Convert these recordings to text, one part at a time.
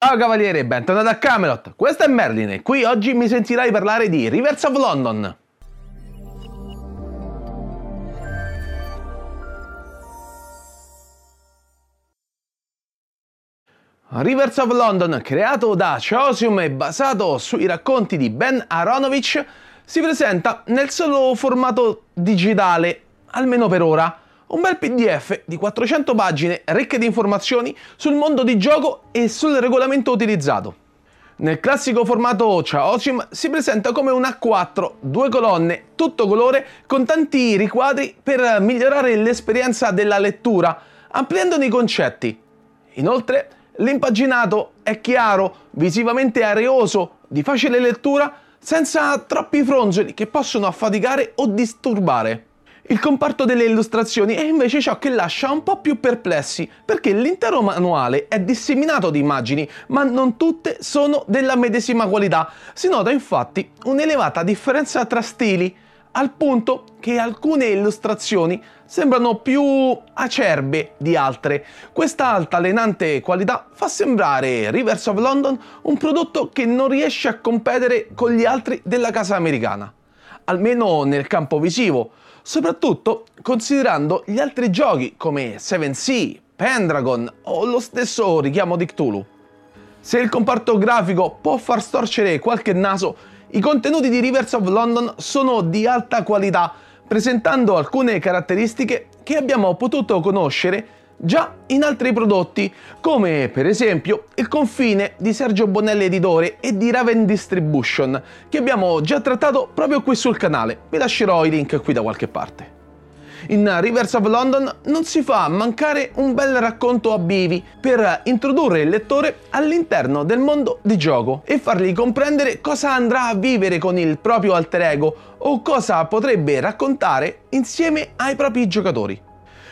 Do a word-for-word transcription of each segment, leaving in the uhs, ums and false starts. Ciao cavaliere, bentornato a Camelot, questo è Merlin e qui oggi mi sentirai parlare di Rivers of London. Rivers of London, creato da Chaosium e basato sui racconti di Ben Aaronovitch, si presenta nel solo formato digitale, almeno per ora. Un bel P D F di quattrocento pagine ricche di informazioni sul mondo di gioco e sul regolamento utilizzato. Nel classico formato Chaosium si presenta come un A quattro, due colonne, tutto colore, con tanti riquadri per migliorare l'esperienza della lettura, ampliandone i concetti. Inoltre, l'impaginato è chiaro, visivamente areoso, di facile lettura, senza troppi fronzoli che possono affaticare o disturbare. Il comparto delle illustrazioni è invece ciò che lascia un po' più perplessi, perché l'intero manuale è disseminato di immagini, ma non tutte sono della medesima qualità. Si nota infatti un'elevata differenza tra stili, al punto che alcune illustrazioni sembrano più acerbe di altre. Questa altalenante qualità fa sembrare Rivers of London un prodotto che non riesce a competere con gli altri della casa americana, almeno nel campo visivo, soprattutto considerando gli altri giochi come Seven Sea, Pendragon o lo stesso richiamo di Cthulhu. Se il comparto grafico può far storcere qualche naso, i contenuti di Rivers of London sono di alta qualità, presentando alcune caratteristiche che abbiamo potuto conoscere già in altri prodotti, come per esempio il confine di Sergio Bonelli Editore e di Raven Distribution, che abbiamo già trattato proprio qui sul canale. Vi lascerò i link qui da qualche parte. In Rivers of London non si fa mancare un bel racconto a bivi per introdurre il lettore all'interno del mondo di gioco e fargli comprendere cosa andrà a vivere con il proprio alter ego o cosa potrebbe raccontare insieme ai propri giocatori.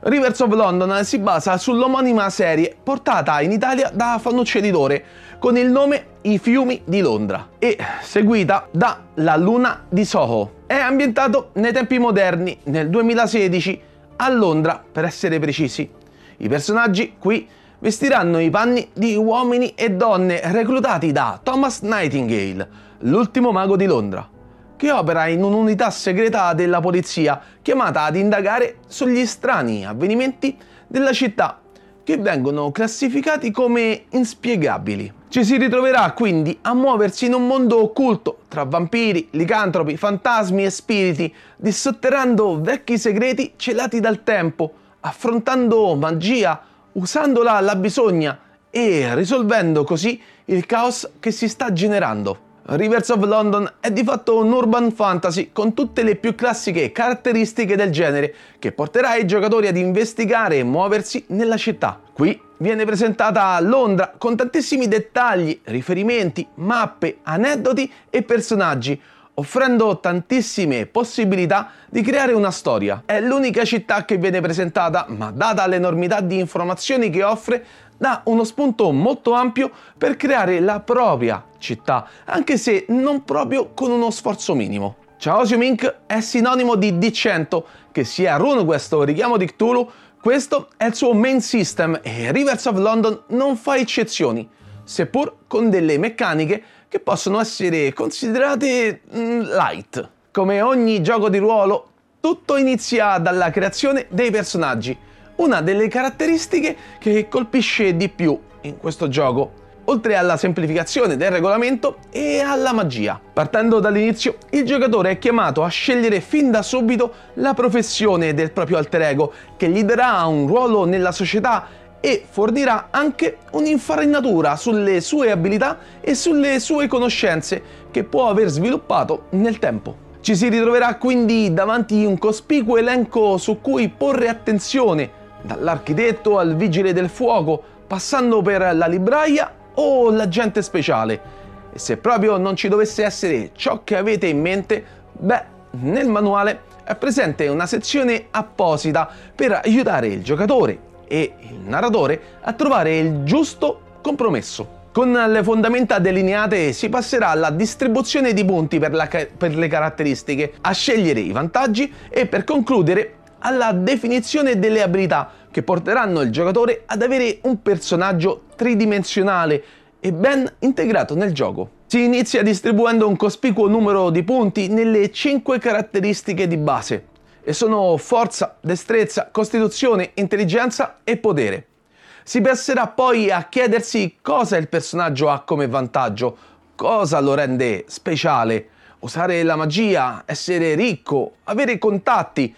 Rivers of London si basa sull'omonima serie portata in Italia da Fanucci Editore con il nome I Fiumi di Londra e seguita da La Luna di Soho. È ambientato nei tempi moderni, nel duemilasedici, a Londra per essere precisi. I personaggi qui vestiranno i panni di uomini e donne reclutati da Thomas Nightingale, l'ultimo mago di Londra, che opera in un'unità segreta della polizia chiamata ad indagare sugli strani avvenimenti della città che vengono classificati come inspiegabili. Ci si ritroverà quindi a muoversi in un mondo occulto tra vampiri, licantropi, fantasmi e spiriti, dissotterrando vecchi segreti celati dal tempo, affrontando magia, usandola alla bisogna e risolvendo così il caos che si sta generando. Rivers of London è di fatto un urban fantasy con tutte le più classiche caratteristiche del genere che porterà i giocatori ad investigare e muoversi nella città. Qui viene presentata Londra con tantissimi dettagli, riferimenti, mappe, aneddoti e personaggi, offrendo tantissime possibilità di creare una storia. È l'unica città che viene presentata, ma data l'enormità di informazioni che offre, dà uno spunto molto ampio per creare la propria città, anche se non proprio con uno sforzo minimo. Chaosium incorporated è sinonimo di D cento, che sia Runequest o richiamo di Cthulhu, questo è il suo main system e Rivers of London non fa eccezioni, seppur con delle meccaniche che possono essere considerate light. Come ogni gioco di ruolo, tutto inizia dalla creazione dei personaggi, una delle caratteristiche che colpisce di più in questo gioco, oltre alla semplificazione del regolamento e alla magia. Partendo dall'inizio, il giocatore è chiamato a scegliere fin da subito la professione del proprio alter ego, che gli darà un ruolo nella società e fornirà anche un'infarinatura sulle sue abilità e sulle sue conoscenze che può aver sviluppato nel tempo. Ci si ritroverà quindi davanti a un cospicuo elenco su cui porre attenzione, dall'architetto al vigile del fuoco, passando per la libraia o l'agente speciale. E se proprio non ci dovesse essere ciò che avete in mente, beh, nel manuale è presente una sezione apposita per aiutare il giocatore e il narratore a trovare il giusto compromesso. Con le fondamenta delineate si passerà alla distribuzione di punti per, la ca- per le caratteristiche, a scegliere i vantaggi e per concludere alla definizione delle abilità che porteranno il giocatore ad avere un personaggio tridimensionale e ben integrato nel gioco. Si inizia distribuendo un cospicuo numero di punti nelle cinque caratteristiche di base, e sono forza, destrezza, costituzione, intelligenza e potere. Si passerà poi a chiedersi cosa il personaggio ha come vantaggio, cosa lo rende speciale, usare la magia, essere ricco, avere contatti,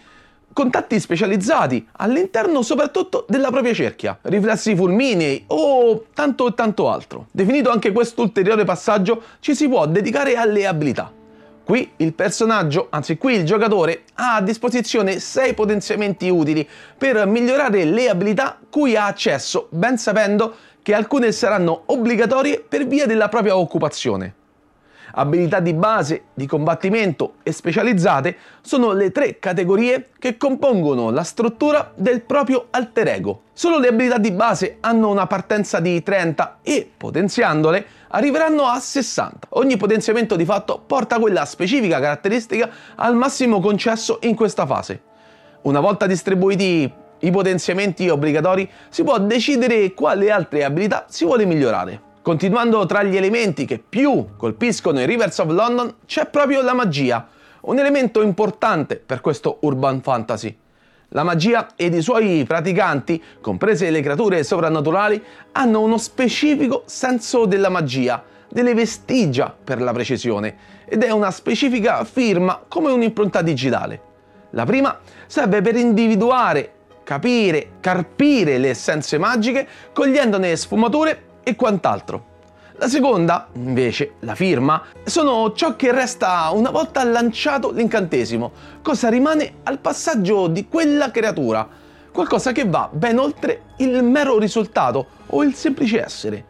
contatti specializzati all'interno soprattutto della propria cerchia, riflessi fulminei o tanto e tanto altro. Definito anche questo ulteriore passaggio, ci si può dedicare alle abilità. Qui il personaggio, anzi qui il giocatore, ha a disposizione sei potenziamenti utili per migliorare le abilità cui ha accesso, ben sapendo che alcune saranno obbligatorie per via della propria occupazione. Abilità di base, di combattimento e specializzate sono le tre categorie che compongono la struttura del proprio alter ego. Solo le abilità di base hanno una partenza di trenta e, potenziandole, arriveranno a sessanta. Ogni potenziamento di fatto porta quella specifica caratteristica al massimo concesso in questa fase. Una volta distribuiti i potenziamenti obbligatori, si può decidere quale altre abilità si vuole migliorare. Continuando tra gli elementi che più colpiscono i Rivers of London, c'è proprio la magia, un elemento importante per questo urban fantasy. La magia ed i suoi praticanti, comprese le creature sovrannaturali, hanno uno specifico senso della magia, delle vestigia per la precisione, ed è una specifica firma come un'impronta digitale. La prima serve per individuare, capire, carpire le essenze magiche, cogliendone sfumature e quant'altro. La seconda, invece, la firma, sono ciò che resta una volta lanciato l'incantesimo, cosa rimane al passaggio di quella creatura, qualcosa che va ben oltre il mero risultato o il semplice essere.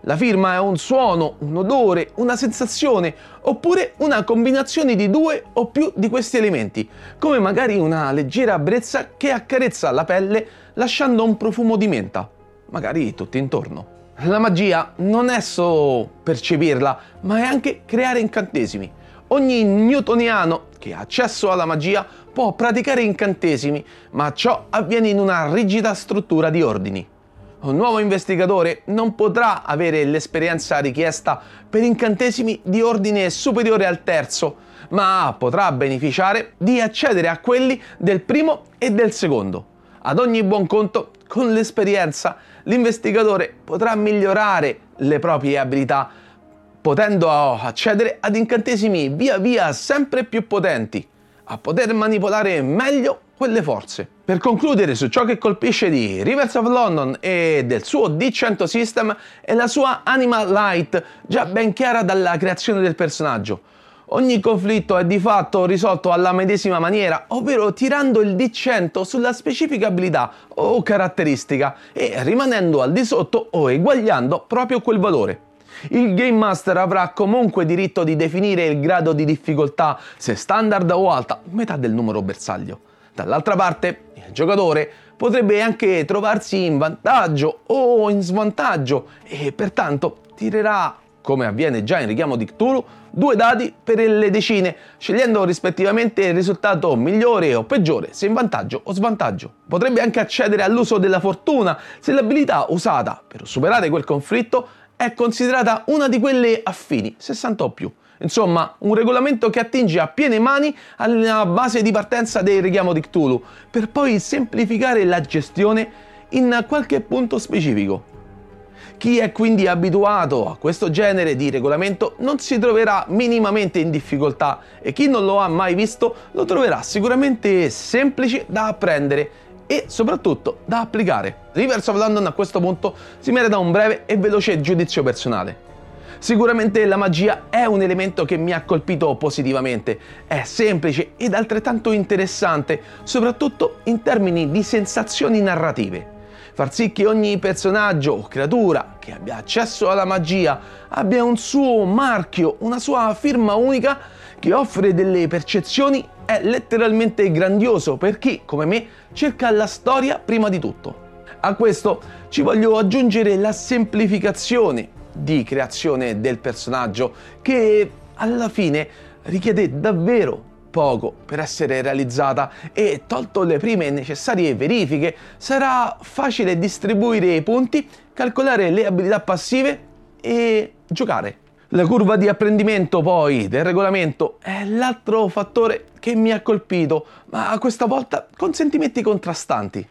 La firma è un suono, un odore, una sensazione, oppure una combinazione di due o più di questi elementi, come magari una leggera brezza che accarezza la pelle lasciando un profumo di menta, magari tutto intorno. La magia non è solo percepirla, ma è anche creare incantesimi. Ogni newtoniano che ha accesso alla magia può praticare incantesimi, ma ciò avviene in una rigida struttura di ordini. Un nuovo investigatore non potrà avere l'esperienza richiesta per incantesimi di ordine superiore al terzo, ma potrà beneficiare di accedere a quelli del primo e del secondo. Ad ogni buon conto, con l'esperienza, l'investigatore potrà migliorare le proprie abilità, potendo accedere ad incantesimi via via sempre più potenti, a poter manipolare meglio quelle forze. Per concludere su ciò che colpisce di Rivers of London e del suo D cento System è la sua anima light, già ben chiara dalla creazione del personaggio. Ogni conflitto è di fatto risolto alla medesima maniera, ovvero tirando il D cento sulla specifica abilità o caratteristica e rimanendo al di sotto o eguagliando proprio quel valore. Il Game Master avrà comunque diritto di definire il grado di difficoltà, se standard o alta, metà del numero bersaglio. Dall'altra parte, il giocatore potrebbe anche trovarsi in vantaggio o in svantaggio e pertanto tirerà, come avviene già in Richiamo di Cthulhu, due dadi per le decine, scegliendo rispettivamente il risultato migliore o peggiore, se in vantaggio o svantaggio. Potrebbe anche accedere all'uso della fortuna, se l'abilità usata per superare quel conflitto è considerata una di quelle affini, sessanta o più. Insomma, un regolamento che attinge a piene mani alla base di partenza del Richiamo di Cthulhu, per poi semplificare la gestione in qualche punto specifico. Chi è quindi abituato a questo genere di regolamento non si troverà minimamente in difficoltà e chi non lo ha mai visto lo troverà sicuramente semplice da apprendere e soprattutto da applicare. Rivers of London a questo punto si merita un breve e veloce giudizio personale. Sicuramente la magia è un elemento che mi ha colpito positivamente, è semplice ed altrettanto interessante, soprattutto in termini di sensazioni narrative. Far sì che ogni personaggio o creatura che abbia accesso alla magia abbia un suo marchio, una sua firma unica che offre delle percezioni è letteralmente grandioso per chi, come me, cerca la storia prima di tutto. A questo ci voglio aggiungere la semplificazione di creazione del personaggio che alla fine richiede davvero poco per essere realizzata e, tolto le prime necessarie verifiche, sarà facile distribuire i punti, calcolare le abilità passive e giocare. La curva di apprendimento poi del regolamento è l'altro fattore che mi ha colpito, ma questa volta con sentimenti contrastanti.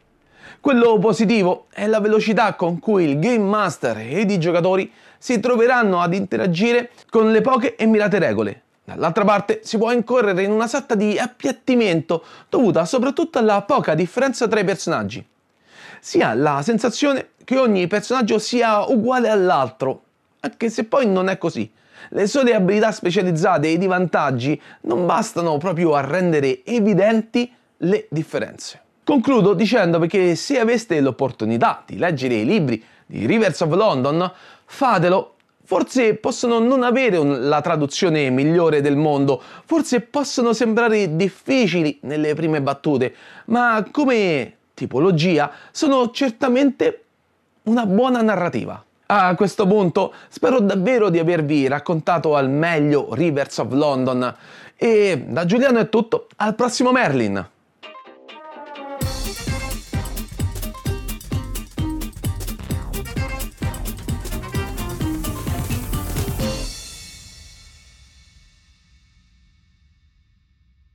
Quello positivo è la velocità con cui il Game Master ed i giocatori si troveranno ad interagire con le poche e mirate regole. Dall'altra parte si può incorrere in una sorta di appiattimento dovuta soprattutto alla poca differenza tra i personaggi. Si ha la sensazione che ogni personaggio sia uguale all'altro, anche se poi non è così. Le sole abilità specializzate ed i vantaggi non bastano proprio a rendere evidenti le differenze. Concludo dicendovi che se aveste l'opportunità di leggere i libri di Rivers of London, fatelo. Forse possono non avere un, la traduzione migliore del mondo, forse possono sembrare difficili nelle prime battute, ma come tipologia sono certamente una buona narrativa. A questo punto spero davvero di avervi raccontato al meglio Rivers of London e da Giuliano è tutto, al prossimo Merlin!